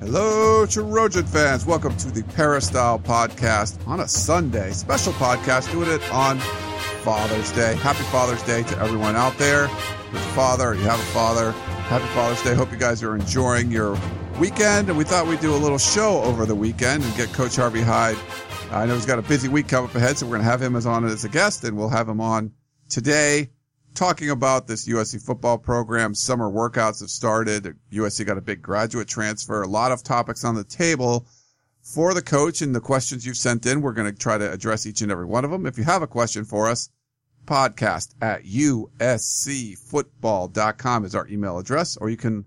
Hello, Trojan fans. Welcome to the Peristyle Podcast on a Sunday. Special podcast, doing it on Father's Day. Happy Father's Day to everyone out there. If you're a father, you have a father, happy Father's Day. Hope you guys are enjoying your weekend. And we thought we'd do a little show over the weekend and get Coach Harvey Hyde. I know he's got a busy week coming up ahead, so we're going to have him as a guest, and we'll have him on today talking about this USC football program. Summer workouts have started. USC got a big graduate transfer. A lot of topics on the table for the coach, and the questions you've sent in, we're going to try to address each and every one of them. If you have a question for us, podcast at USCfootball.com is our email address, or you can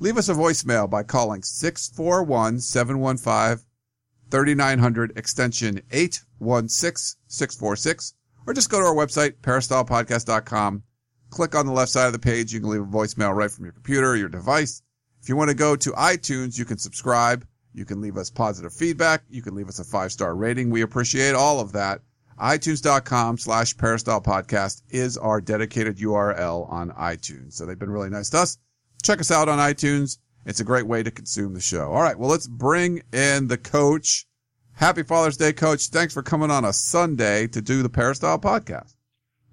leave us a voicemail by calling 641-715-3900 extension 816646, or just go to our website, peristylepodcast.com. Click on the left side of the page. You can leave a voicemail right from your computer or your device. If you want to go to iTunes, you can subscribe. You can leave us positive feedback. You can leave us a 5-star rating. We appreciate all of that. iTunes.com/Peristyle Podcast is our dedicated URL on iTunes. So they've been really nice to us. Check us out on iTunes. It's a great way to consume the show. All right, well, let's bring in the coach. Happy Father's Day, Coach. Thanks for coming on a Sunday to do the Peristyle Podcast.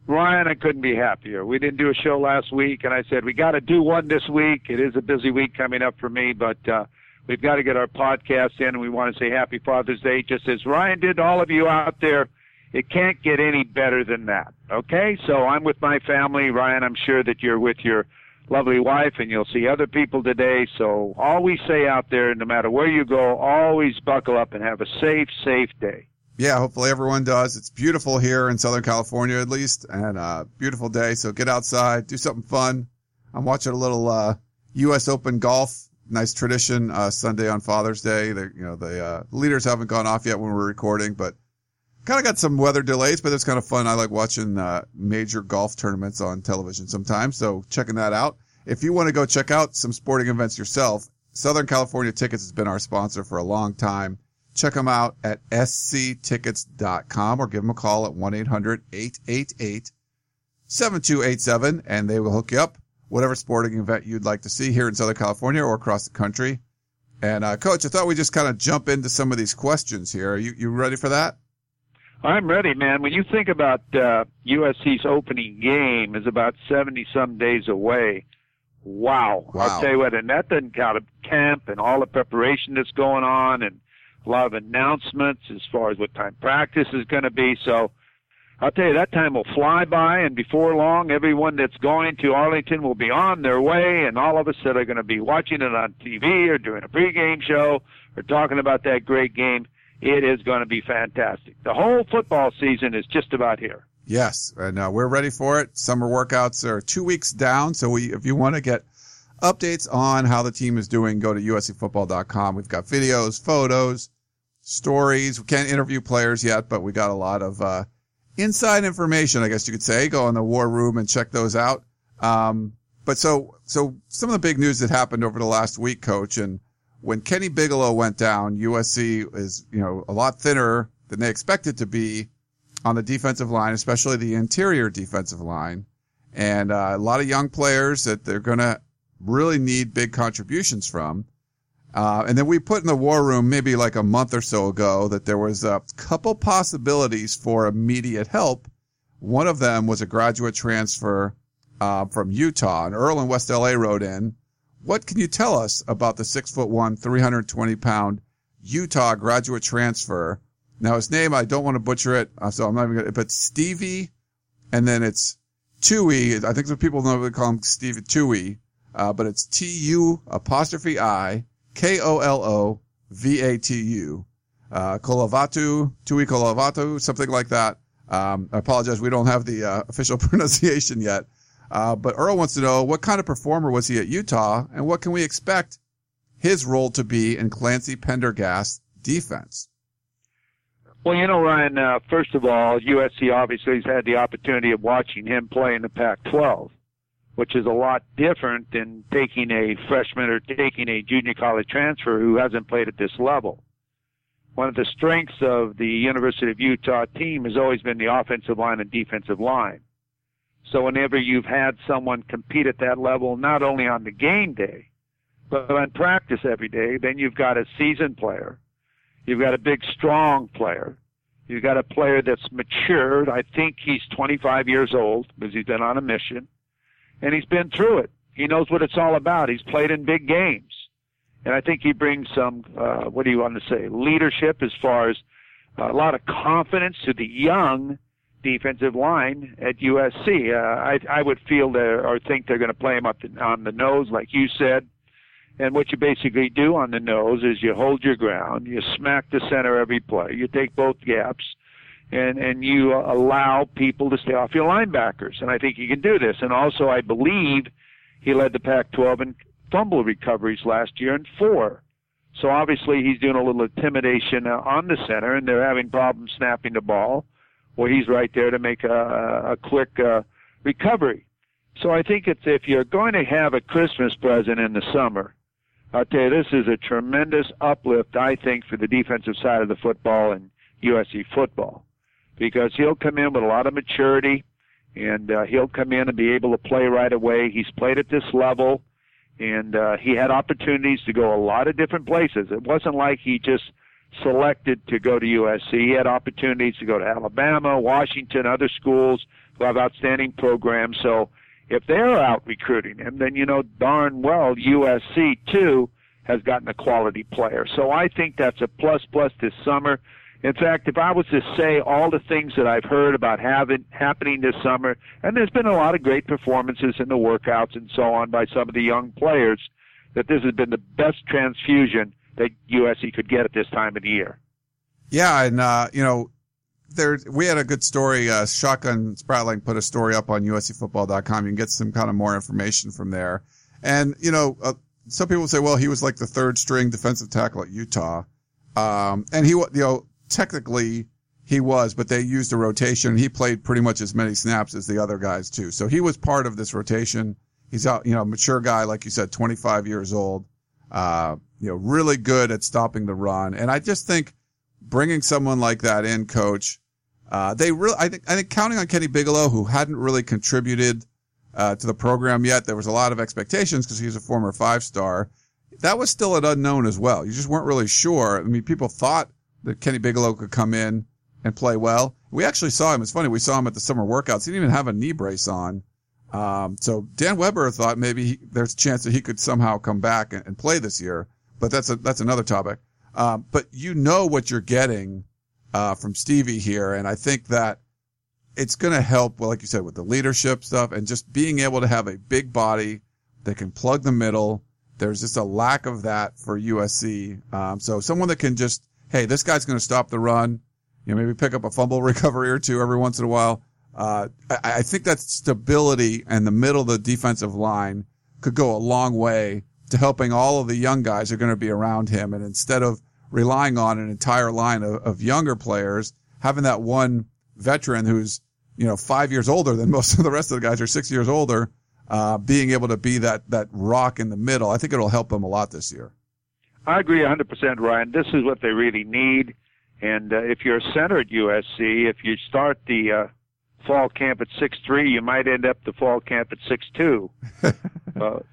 Ryan, I couldn't be happier. We didn't do a show last week, and I said we got to do one this week. It is a busy week coming up for me, but we've got to get our podcast in, and we want to say Happy Father's Day, just as Ryan did to all of you out there. It can't get any better than that, okay? So I'm with my family. Ryan, I'm sure that you're with your lovely wife, and you'll see other people today. So always say out there, no matter where you go, always buckle up and have a safe, safe day. Yeah, hopefully everyone does. It's beautiful here in Southern California, at least, and a beautiful day. So get outside, do something fun. I'm watching a little U.S. Open golf, nice tradition, Sunday on Father's Day. The leaders haven't gone off yet when we're recording, but kind of got some weather delays, but it's kind of fun. I like watching major golf tournaments on television sometimes, so checking that out. If you want to go check out some sporting events yourself, Southern California Tickets has been our sponsor for a long time. Check them out at sctickets.com or give them a call at 1-800-888-7287, and they will hook you up, whatever sporting event you'd like to see here in Southern California or across the country. And, Coach, I thought we'd just kind of jump into some of these questions here. Are you ready for that? I'm ready, man. When you think about USC's opening game is about 70-some days away, wow. I'll tell you what, and that doesn't count camp and all the preparation that's going on and a lot of announcements as far as what time practice is going to be. So I'll tell you, that time will fly by, and before long, everyone that's going to Arlington will be on their way, and all of us that are going to be watching it on TV or doing a pregame show or talking about that great game, it is going to be fantastic. The whole football season is just about here. Yes, and we're ready for it. Summer workouts are 2 weeks down, so if you want to get updates on how the team is doing, go to USCfootball.com. We've got videos, photos, stories. We can't interview players yet, but we got a lot of inside information, I guess you could say. Go in the war room and check those out. But so some of the big news that happened over the last week, Coach, and when Kenny Bigelow went down, USC is, a lot thinner than they expected to be on the defensive line, especially the interior defensive line. And a lot of young players that they're going to really need big contributions from. And then we put in the war room maybe like a month or so ago that there was a couple possibilities for immediate help. One of them was a graduate transfer from Utah, and Earl in West LA wrote in, "What can you tell us about the 6'1", 320-pound Utah graduate transfer?" Now, his name, I don't want to butcher it, so I'm not even going to, but Stevie, and then it's Tu'i. I think some people normally call him Stevie Tu'i, but it's Tu'ikolovatu, Tu'ikolovatu, something like that. I apologize, we don't have the official pronunciation yet. But Earl wants to know, what kind of performer was he at Utah, and what can we expect his role to be in Clancy Pendergast's defense? Well, you know, Ryan, first of all, USC obviously has had the opportunity of watching him play in the Pac-12, which is a lot different than taking a freshman or taking a junior college transfer who hasn't played at this level. One of the strengths of the University of Utah team has always been the offensive line and defensive line. So whenever you've had someone compete at that level, not only on the game day, but on practice every day, then you've got a seasoned player. You've got a big, strong player. You've got a player that's matured. I think he's 25 years old because he's been on a mission. And he's been through it. He knows what it's all about. He's played in big games. And I think he brings some, leadership as far as a lot of confidence to the young defensive line at USC. I would feel there or think they're going to play him up on the nose, like you said. And what you basically do on the nose is you hold your ground, you smack the center every play, you take both gaps, and you allow people to stay off your linebackers. And I think he can do this. And also, I believe he led the Pac-12 in fumble recoveries last year in 4. So obviously he's doing a little intimidation on the center, and they're having problems snapping the ball, where he's right there to make a quick recovery. So I think it's, if you're going to have a Christmas present in the summer, I'll tell you, this is a tremendous uplift, I think, for the defensive side of the football and USC football, because he'll come in with a lot of maturity, and he'll come in and be able to play right away. He's played at this level, and he had opportunities to go a lot of different places. It wasn't like he just selected to go to USC. He had opportunities to go to Alabama, Washington, other schools who have outstanding programs. So if they're out recruiting him, then you know darn well USC, too, has gotten a quality player. So I think that's a plus-plus this summer. In fact, if I was to say all the things that I've heard about happening this summer, and there's been a lot of great performances in the workouts and so on by some of the young players, that this has been the best transfusion that USC could get at this time of the year. Yeah, and, we had a good story. Shotgun Spratling put a story up on USCfootball.com. You can get some kind of more information from there. And, some people say, well, he was like the third string defensive tackle at Utah. And he, technically he was, but they used a rotation. He played pretty much as many snaps as the other guys too. So he was part of this rotation. He's out, mature guy, like you said, 25 years old. Really good at stopping the run. And I just think bringing someone like that in, coach, I think counting on Kenny Bigelow, who hadn't really contributed, to the program yet, there was a lot of expectations because he's a former 5-star. That was still an unknown as well. You just weren't really sure. I mean, people thought that Kenny Bigelow could come in and play well. We actually saw him. It's funny. We saw him at the summer workouts. He didn't even have a knee brace on. So Dan Weber thought maybe there's a chance that he could somehow come back and play this year. But that's another topic. But what you're getting, from Stevie here. And I think that it's going to help, well, like you said, with the leadership stuff and just being able to have a big body that can plug the middle. There's just a lack of that for USC. So someone that can just, hey, this guy's going to stop the run, maybe pick up a fumble recovery or two every once in a while. I think that stability and the middle of the defensive line could go a long way to helping all of the young guys who are going to be around him. And instead of relying on an entire line of younger players, having that one veteran who's, 5 years older than most of the rest of the guys are 6 years older, being able to be that rock in the middle, I think it'll help them a lot this year. I agree 100%, Ryan. This is what they really need. And if you're a center at USC, if you start the fall camp at 6'3", you might end up the fall camp at 6'2",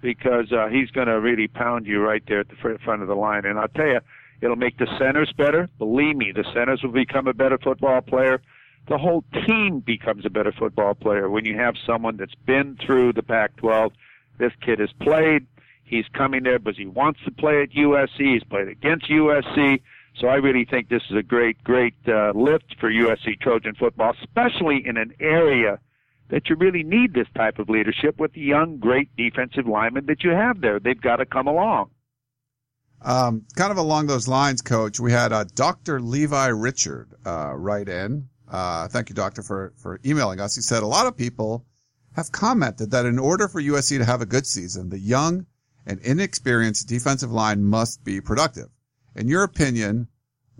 because he's going to really pound you right there at the front of the line. And I'll tell you, it'll make the centers better. Believe me, the centers will become a better football player. The whole team becomes a better football player when you have someone that's been through the Pac-12. This kid has played. He's coming there because he wants to play at USC. He's played against USC. So I really think this is a great, great lift for USC Trojan football, especially in an area that you really need this type of leadership with the young, great defensive linemen that you have there. They've got to come along. Kind of along those lines, Coach, we had Dr. Levi Richard write in. Thank you, Doctor, for emailing us. He said a lot of people have commented that in order for USC to have a good season, the young and inexperienced defensive line must be productive. In your opinion,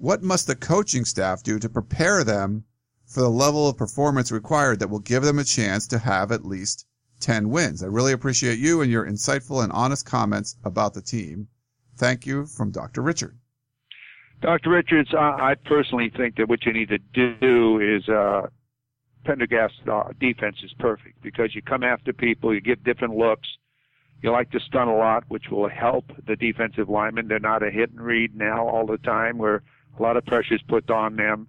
What must the coaching staff do to prepare them for the level of performance required that will give them a chance to have at least 10 wins? I really appreciate you and your insightful and honest comments about the team. Thank you, from Dr. Richard. Dr. Richards, I personally think that what you need to do is Pendergast's defense is perfect because you come after people, you give different looks, you like to stun a lot, which will help the defensive linemen. They're not a hit and read now all the time where a lot of pressure is put on them.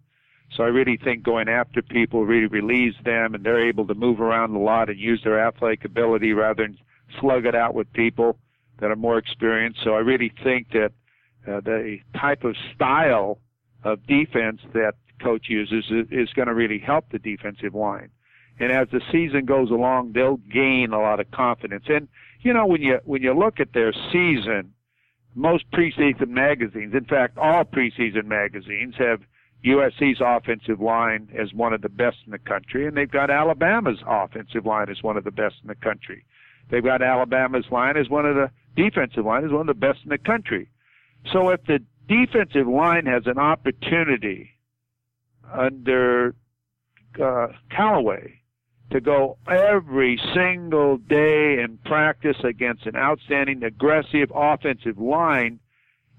So I really think going after people really relieves them, and they're able to move around a lot and use their athletic ability rather than slug it out with people that are more experienced. So I really think that the type of style of defense that coach uses is going to really help the defensive line. And as the season goes along, they'll gain a lot of confidence. And, you know, when you look at their season, most preseason magazines, in fact, all preseason magazines have USC's offensive line as one of the best in the country, and they've got Alabama's offensive line as one of the best in the country. They've got Alabama's line as one of the defensive line as one of the best in the country. So if the defensive line has an opportunity under Callaway to go every single day and practice against an outstanding, aggressive offensive line,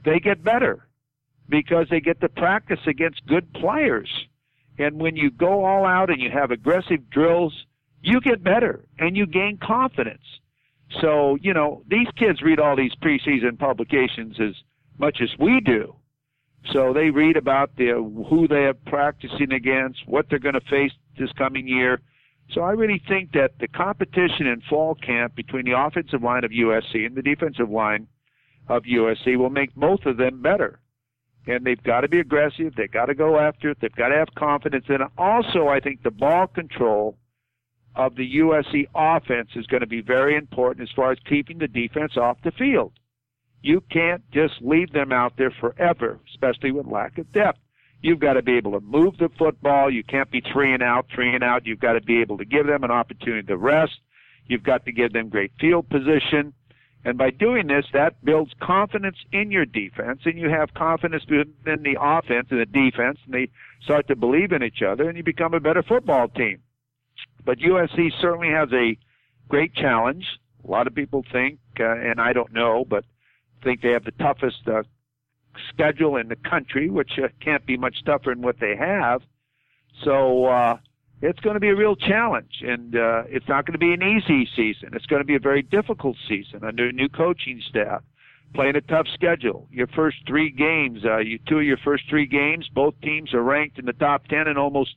they get better because they get to practice against good players. And when you go all out and you have aggressive drills, you get better and you gain confidence. So, you know, these kids read all these preseason publications as much as we do. So they read about who they are practicing against, what they're going to face this coming year. So I really think that the competition in fall camp between the offensive line of USC and the defensive line of USC will make both of them better. And they've got to be aggressive. They've got to go after it. They've got to have confidence. And also I think the ball control of the USC offense is going to be very important as far as keeping the defense off the field. You can't just leave them out there forever, especially with lack of depth. You've got to be able to move the football. You can't be three and out. You've got to be able to give them an opportunity to rest. You've got to give them great field position. And by doing this, that builds confidence in your defense, and you have confidence in the offense and the defense, and they start to believe in each other, and you become a better football team. But USC certainly has a great challenge. A lot of people think, and I don't know, but think they have the toughest schedule in the country, which can't be much tougher than what they have. So it's going to be a real challenge, and it's not going to be an easy season. It's going to be a very difficult season under a new coaching staff, playing a tough schedule. Your first three games, two of your first three games, both teams are ranked in the top 10 in almost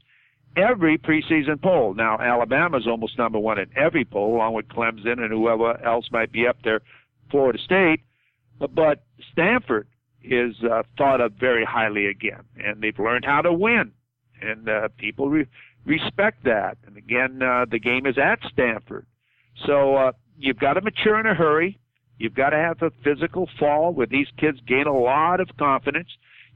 every preseason poll. Now, Alabama's almost number one in every poll, along with Clemson and whoever else might be up there, Florida State. But Stanford is thought of very highly again, and they've learned how to win, and people respect that. And again, the game is at Stanford. So you've got to mature in a hurry. You've got to have a physical fall where these kids gain a lot of confidence.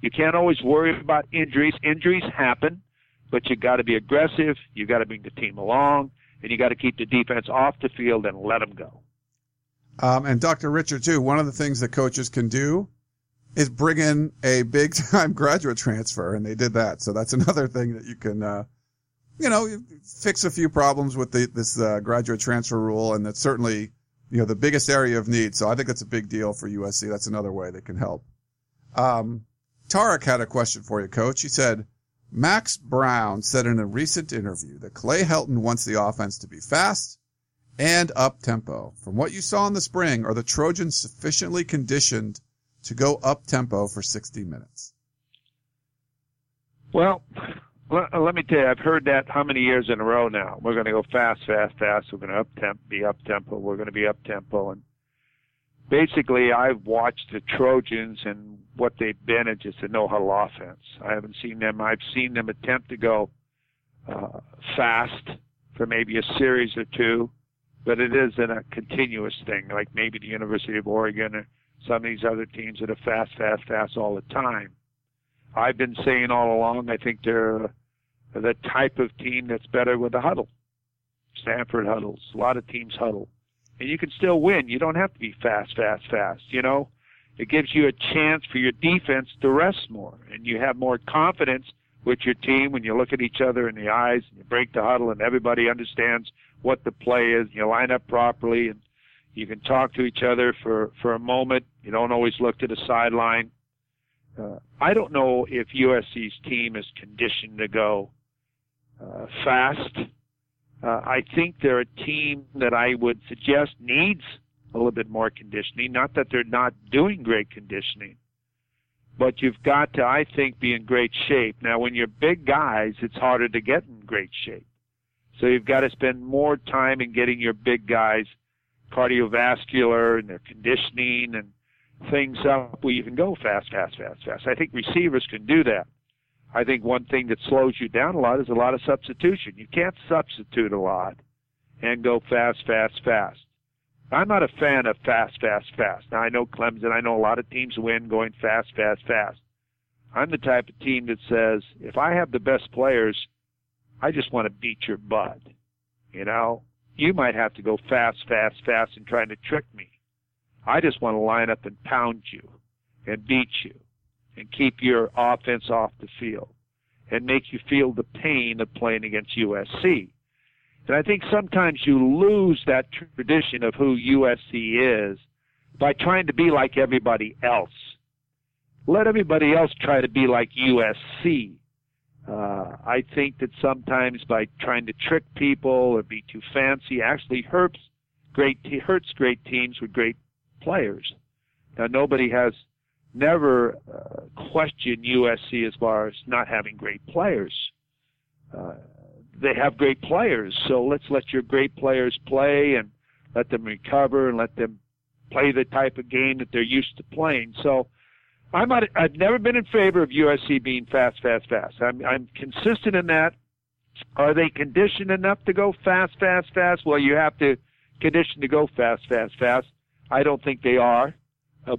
You can't always worry about injuries. Injuries happen, but you've got to be aggressive. You've got to bring the team along, and you've got to keep the defense off the field and let them go. And Dr. Richard, too, one of the things that coaches can do is bring in a big-time graduate transfer, and they did that. So that's another thing that you can, you know, fix a few problems with this graduate transfer rule, and that's certainly, you know, the biggest area of need. So I think that's a big deal for USC. That's another way they can help. Tarek had a question for you, Coach. He said, Max Brown said in a recent interview that Clay Helton wants the offense to be fast and up-tempo. From what you saw in the spring, are the Trojans sufficiently conditioned to go up-tempo for 60 minutes? Well, let me tell you, I've heard that how many years in a row now. We're going to go fast. We're going to be up-tempo. We're going to be up-tempo. And basically, I've watched the Trojans and what they've been in just a no-huddle offense. I haven't seen them. I've seen them attempt to go fast for maybe a series or two. But it isn't a continuous thing, like maybe the University of Oregon or some of these other teams that are fast all the time. I've been saying all along, I think they're the type of team that's better with the huddle. Stanford huddles. A lot of teams huddle. And you can still win. You don't have to be fast. You know, it gives you a chance for your defense to rest more. And and you have more confidence with your team when you look at each other in the eyes and you break the huddle and everybody understands what the play is and you line up properly and you can talk to each other for a moment. You don't always look to the sideline. I don't know if USC's team is conditioned to go fast. I think they're a team that I would suggest needs a little bit more conditioning. Not that they're not doing great conditioning, but you've got to, I think, be in great shape. Now, when you're big guys, it's harder to get in great shape. So you've got to spend more time in getting your big guys cardiovascular and their conditioning and things up where you can go fast. I think receivers can do that. I think one thing that slows you down a lot is a lot of substitution. You can't substitute a lot and go fast. I'm not a fan of fast. Now, I know Clemson, I know a lot of teams win going fast. I'm the type of team that says, if I have the best players, I just want to beat your butt. You know, you might have to go fast and trying to trick me. I just want to line up and pound you and beat you and keep your offense off the field and make you feel the pain of playing against USC. And I think sometimes you lose that tradition of who USC is by trying to be like everybody else. Let everybody else try to be like USC. I think that sometimes by trying to trick people or be too fancy actually hurts great teams with great players. Now, nobody has never questioned USC as far as not having great players. They have great players, so let's let your great players play and let them recover and let them play the type of game that they're used to playing. So I've never been in favor of USC being fast. I'm consistent in that. Are they conditioned enough to go fast? Well, you have to condition to go fast. I don't think they are,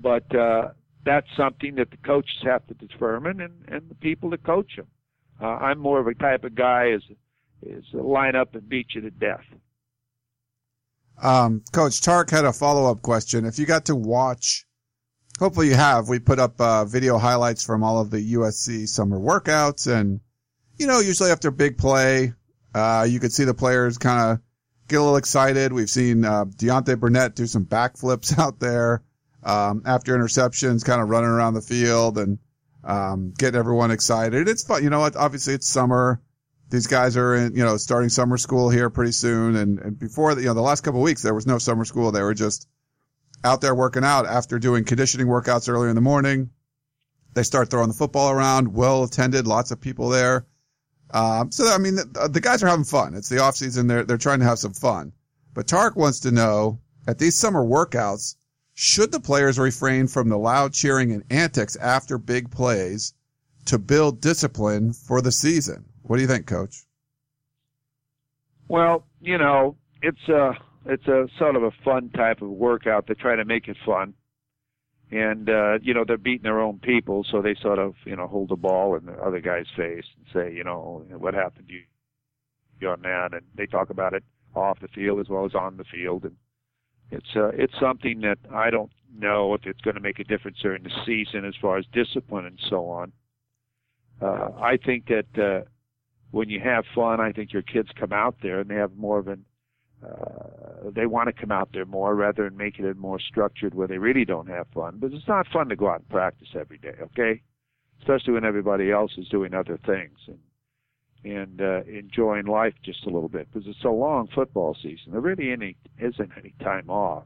but that's something that the coaches have to determine and the people that coach them. I'm more of a type of guy is line up and beat you to death. Coach Tark had a follow-up question. If you got to watch, hopefully you have, we put up video highlights from all of the USC summer workouts and, you know, usually after a big play, you could see the players kind of get a little excited. We've seen Deontay Burnett do some backflips out there after interceptions, kind of running around the field and getting everyone excited. It's fun. You know what? Obviously it's summer. These guys are in, you know, starting summer school here pretty soon. And before the, you know, the last couple of weeks, there was no summer school. They were just out there working out after doing conditioning workouts earlier in the morning. They start throwing the football around, well attended, lots of people there. So I mean, the guys are having fun. It's the off season. They're trying to have some fun, but Tark wants to know at these summer workouts, should the players refrain from the loud cheering and antics after big plays to build discipline for the season? What do you think, Coach? Well, you know, it's a sort of a fun type of workout. They try to make it fun. And, you know, they're beating their own people, so they sort of, you know, hold the ball in the other guy's face and say, you know, what happened to you on that? And they talk about it off the field as well as on the field. And it's something that I don't know if it's going to make a difference during the season as far as discipline and so on. I think that when you have fun, I think your kids come out there and they have more of an they want to come out there more rather than making it more structured where they really don't have fun. But it's not fun to go out and practice every day, okay? Especially when everybody else is doing other things and enjoying life just a little bit because it's a long football season. There really isn't any time off.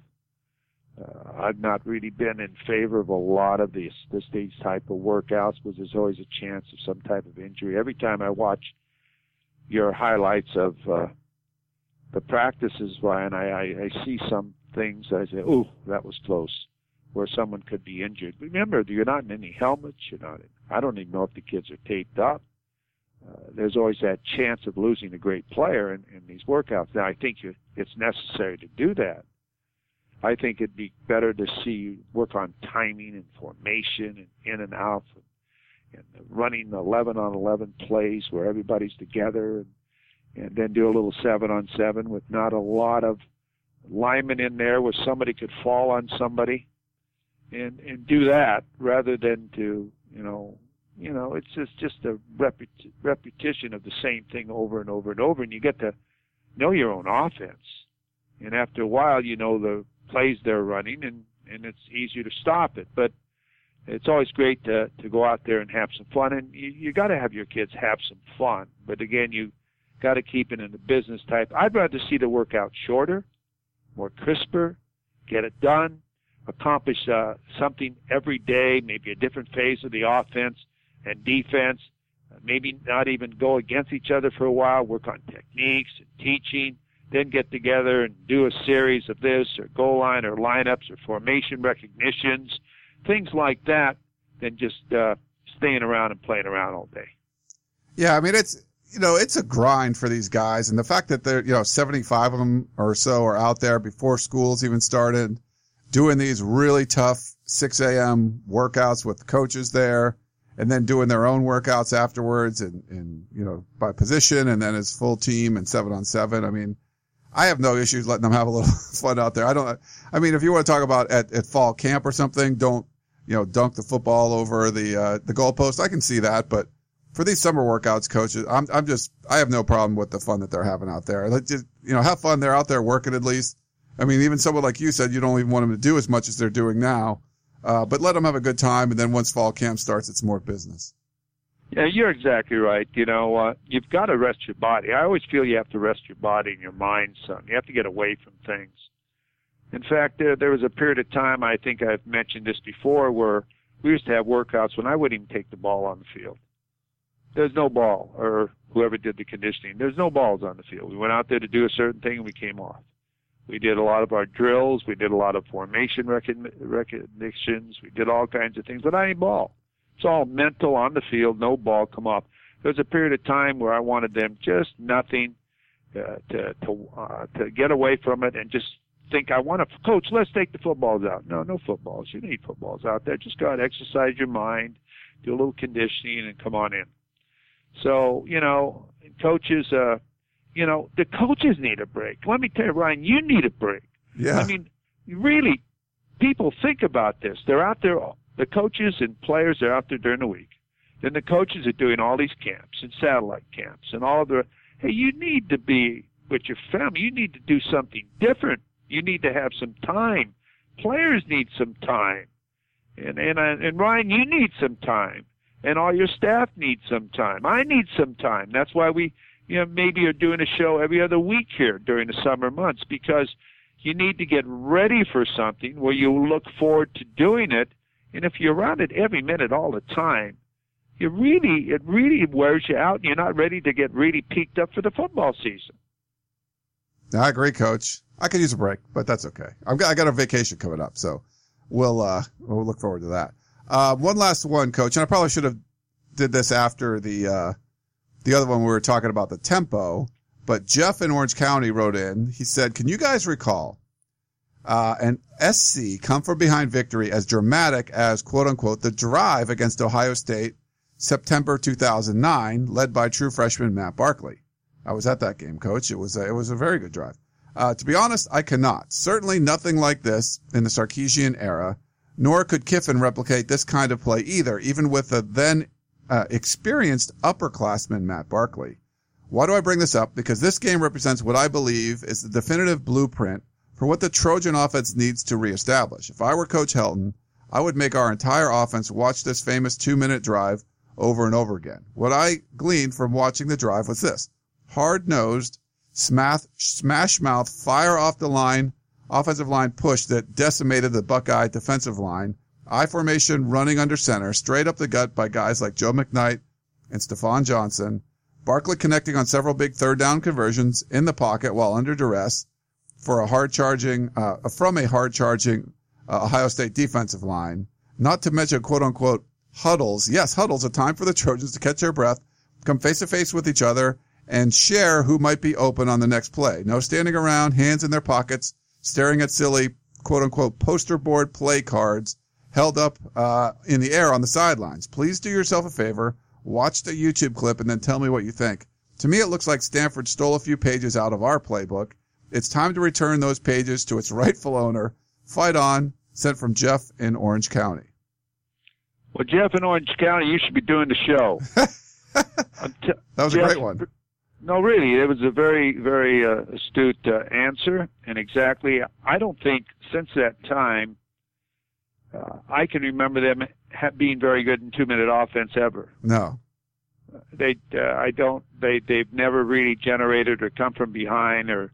I've not really been in favor of a lot of these type of workouts because there's always a chance of some type of injury. Every time I watch your highlights of the practices, Ryan, I see some things that I say, ooh, that was close, where someone could be injured. Remember, you're not in any helmets. You're not in, I don't even know if the kids are taped up. There's always that chance of losing a great player in these workouts. Now, I think it's necessary to do that. I think it'd be better to see you work on timing and formation and in and out and running 11 on 11 plays where everybody's together and then do a little 7 on 7 with not a lot of linemen in there where somebody could fall on somebody and do that rather than to, you know, you know, it's just a repetition of the same thing over and over and over, and you get to know your own offense. And after a while, you know the plays they're running, and it's easier to stop it. But it's always great to go out there and have some fun, and you got to have your kids have some fun. But again, you got to keep it in the business type. I'd rather see the workout shorter, more crisper, get it done, accomplish something every day, maybe a different phase of the offense and defense, maybe not even go against each other for a while, work on techniques and teaching, then get together and do a series of this or goal line or lineups or formation recognitions, things like that, than just staying around and playing around all day. Yeah, I mean, it's a grind for these guys. And the fact that they're, 75 of them or so are out there before school's even started doing these really tough 6 a.m. workouts with coaches there, and then doing their own workouts afterwards and by position, and then as full team and 7-on-7. I mean, I have no issues letting them have a little fun out there. If you want to talk about at fall camp or something, don't dunk the football over the goalpost. I can see that, but for these summer workouts, coaches, I have no problem with the fun that they're having out there. Like, just, have fun. They're out there working at least. I mean, even someone like you said, you don't even want them to do as much as they're doing now, but let them have a good time. And then once fall camp starts, it's more business. Yeah, you're exactly right. You've got to rest your body. I always feel you have to rest your body and your mind some. You have to get away from things. In fact, there was a period of time, I think I've mentioned this before, where we used to have workouts when I wouldn't even take the ball on the field. There's no ball, or whoever did the conditioning, there's no balls on the field. We went out there to do a certain thing and we came off. We did a lot of our drills. We did a lot of formation recognitions. We did all kinds of things without any ball. It's all mental on the field, no ball come off. There was a period of time where I wanted them just nothing to get away from it and just think, Coach, let's take the footballs out. No footballs. You need footballs out there. Just go out, exercise your mind, do a little conditioning, and come on in. So, coaches, the coaches need a break. Let me tell you, Ryan, you need a break. Yeah. I mean, really, people think about this. They're out there, the coaches and players are out there during the week. Then the coaches are doing all these camps and satellite camps and all the, hey, you need to be with your family. You need to do something different. You need to have some time. Players need some time. And Ryan, you need some time. And all your staff needs some time. I need some time. That's why we, maybe are doing a show every other week here during the summer months, because you need to get ready for something where you look forward to doing it. And if you're around it every minute all the time, it really wears you out, and you're not ready to get really peaked up for the football season. I agree, Coach. I could use a break, but that's okay. I got a vacation coming up, so we'll look forward to that. One last one, Coach, and I probably should have did this after the other one we were talking about, the tempo, but Jeff in Orange County wrote in. He said, can you guys recall an SC come from behind victory as dramatic as, quote unquote, the drive against Ohio State, September 2009, led by true freshman Matt Barkley? I was at that game, Coach. It was a very good drive. To be honest, I cannot. Certainly nothing like this in the Sarkisian era. Nor could Kiffin replicate this kind of play either, even with the then experienced upperclassman Matt Barkley. Why do I bring this up? Because this game represents what I believe is the definitive blueprint for what the Trojan offense needs to reestablish. If I were Coach Helton, I would make our entire offense watch this famous 2-minute drive over and over again. What I gleaned from watching the drive was this: hard-nosed, smash-mouth, fire off the line, offensive line push that decimated the Buckeye defensive line, I-formation running under center, straight up the gut by guys like Joe McKnight and Stephon Johnson, Barkley connecting on several big third-down conversions in the pocket while under duress from a hard-charging Ohio State defensive line, not to mention quote-unquote huddles. Yes, huddles, a time for the Trojans to catch their breath, come face-to-face with each other, and share who might be open on the next play. No standing around, hands in their pockets, staring at silly, quote-unquote, poster board play cards held up in the air on the sidelines. Please do yourself a favor, watch the YouTube clip, and then tell me what you think. To me, it looks like Stanford stole a few pages out of our playbook. It's time to return those pages to its rightful owner. Fight on. Sent from Jeff in Orange County. Well, Jeff in Orange County, you should be doing the show. That was Jeff, a great one. No, really, it was a very, very astute answer. And exactly, I don't think since that time, I can remember them being very good in two-minute offense ever. No. They've never really generated or come from behind or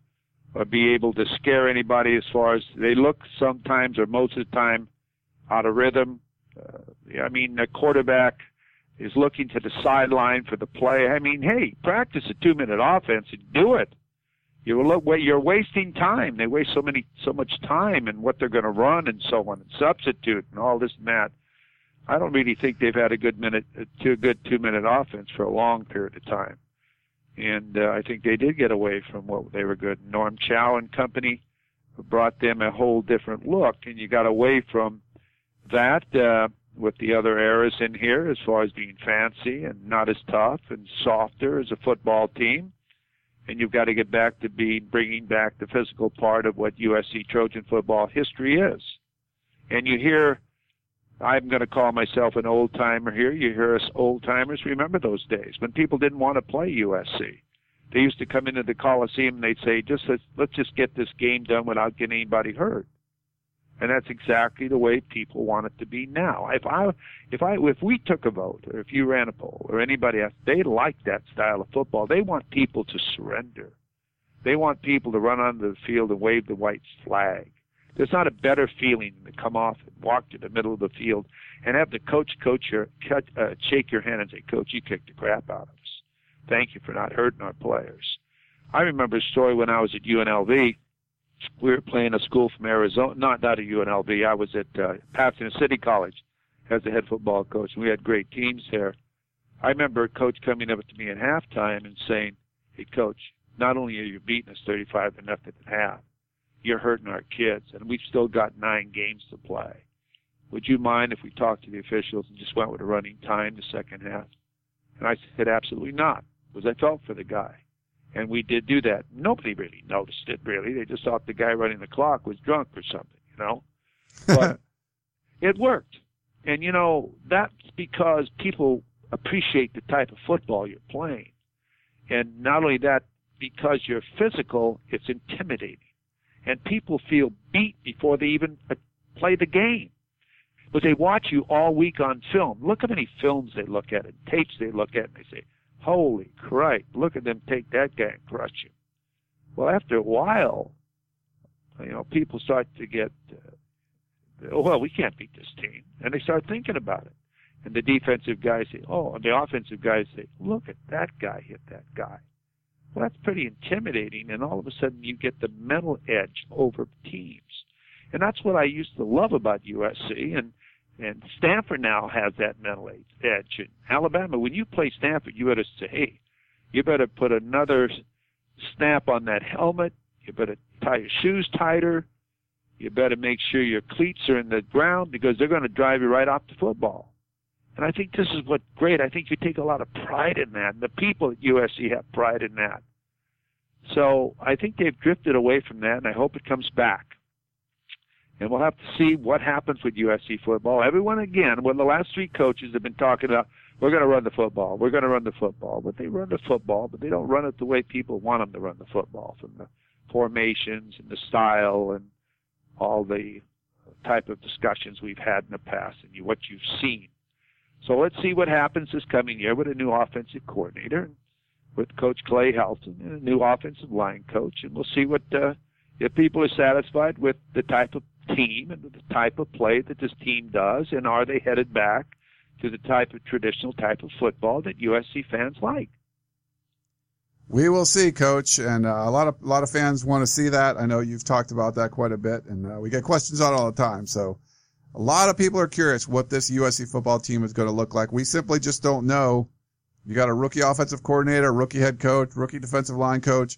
be able to scare anybody as far as they look sometimes or most of the time out of rhythm. I mean, the quarterback is looking to the sideline for the play. I mean, hey, practice a two-minute offense and do it. You're wasting time. They waste so much time and what they're going to run and so on and substitute and all this and that. I don't really think they've had a good two-minute offense for a long period of time. And I think they did get away from what they were good. Norm Chow and company brought them a whole different look, and you got away from that with the other eras in here as far as being fancy and not as tough and softer as a football team. And you've got to get back to bringing back the physical part of what USC Trojan football history is. And you hear... I'm going to call myself an old-timer here. You hear us old-timers remember those days when people didn't want to play USC. They used to come into the Coliseum and they'd say, let's just get this game done without getting anybody hurt. And that's exactly the way people want it to be now. If we took a vote, or if you ran a poll, or anybody else, they like that style of football. They want people to surrender. They want people to run onto the field and wave the white flag. There's not a better feeling than to come off and walk to the middle of the field and have the coach shake your hand and say, Coach, you kicked the crap out of us. Thank you for not hurting our players. I remember a story when I was at UNLV. We were playing a school from Arizona, not at UNLV. I was at Pasadena City College as the head football coach, and we had great teams there. I remember a coach coming up to me at halftime and saying, hey, Coach, not only are you beating us 35-0 at half, you're hurting our kids, and we've still got 9 games to play. Would you mind if we talked to the officials and just went with a running time the second half? And I said, absolutely not, because I felt for the guy. And we did do that. Nobody really noticed it, really. They just thought the guy running the clock was drunk or something, you know? But it worked. And, you know, that's because people appreciate the type of football you're playing. And not only that, because you're physical, it's intimidating. And people feel beat before they even play the game. But they watch you all week on film. Look how many films they look at and tapes they look at, and they say, holy crap, look at them take that guy and crush him. Well, after a while, you know, people start to get, we can't beat this team. And they start thinking about it. And the defensive guys say, and the offensive guys say, look at that guy hit that guy. Well, that's pretty intimidating, and all of a sudden you get the mental edge over teams. And that's what I used to love about USC, and Stanford now has that mental edge. And Alabama, when you play Stanford, you better say, hey, you better put another snap on that helmet, you better tie your shoes tighter, you better make sure your cleats are in the ground because they're going to drive you right off the football. And I think this is what's great. I think you take a lot of pride in that. And the people at USC have pride in that. So I think they've drifted away from that, and I hope it comes back. And we'll have to see what happens with USC football. Everyone, again, when the last 3 coaches have been talking about, we're going to run the football, we're going to run the football. But they run the football, but they don't run it the way people want them to run the football, from the formations and the style and all the type of discussions we've had in the past and what you've seen. So let's see what happens this coming year with a new offensive coordinator, with Coach Clay Helton, and a new offensive line coach, and we'll see what if people are satisfied with the type of team and the type of play that this team does, and are they headed back to the type of traditional type of football that USC fans like. We will see, Coach, and a lot of fans want to see that. I know you've talked about that quite a bit, and we get questions on it all the time, so... A lot of people are curious what this USC football team is going to look like. We simply just don't know. You got a rookie offensive coordinator, rookie head coach, rookie defensive line coach.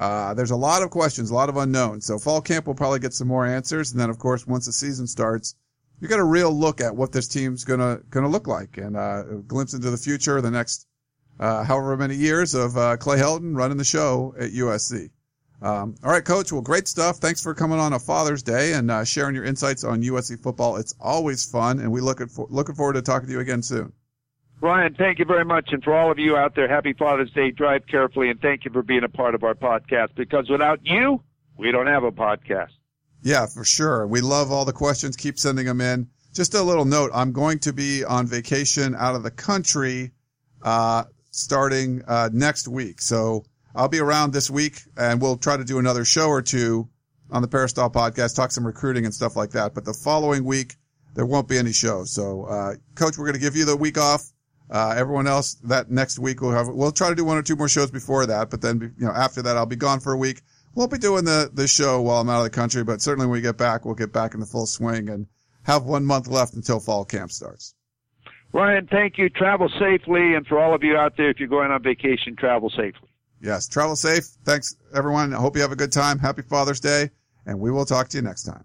There's a lot of questions, a lot of unknowns. So fall camp will probably get some more answers. And then, of course, once the season starts, you got a real look at what this team's going to look like, and a glimpse into the future, the next however many years of Clay Helton running the show at USC. All right, Coach. Well, great stuff. Thanks for coming on a Father's Day and sharing your insights on USC football. It's always fun, and we looking forward to talking to you again soon. Ryan, thank you very much. And for all of you out there, happy Father's Day. Drive carefully, and thank you for being a part of our podcast, because without you, we don't have a podcast. Yeah, for sure. We love all the questions. Keep sending them in. Just a little note. I'm going to be on vacation out of the country starting next week. So I'll be around this week, and we'll try to do another show or two on the Peristyle Podcast, talk some recruiting and stuff like that. But the following week, there won't be any show. So, Coach, we're going to give you the week off. Everyone else, that next week we'll try to do one or two more shows before that, but then, you know, after that, I'll be gone for a week. Won't be doing the show while I'm out of the country, but certainly when we get back, we'll get back in the full swing and have 1 month left until fall camp starts. Ryan, thank you. Travel safely. And for all of you out there, if you're going on vacation, travel safely. Yes. Travel safe. Thanks everyone. I hope you have a good time. Happy Father's Day, and we will talk to you next time.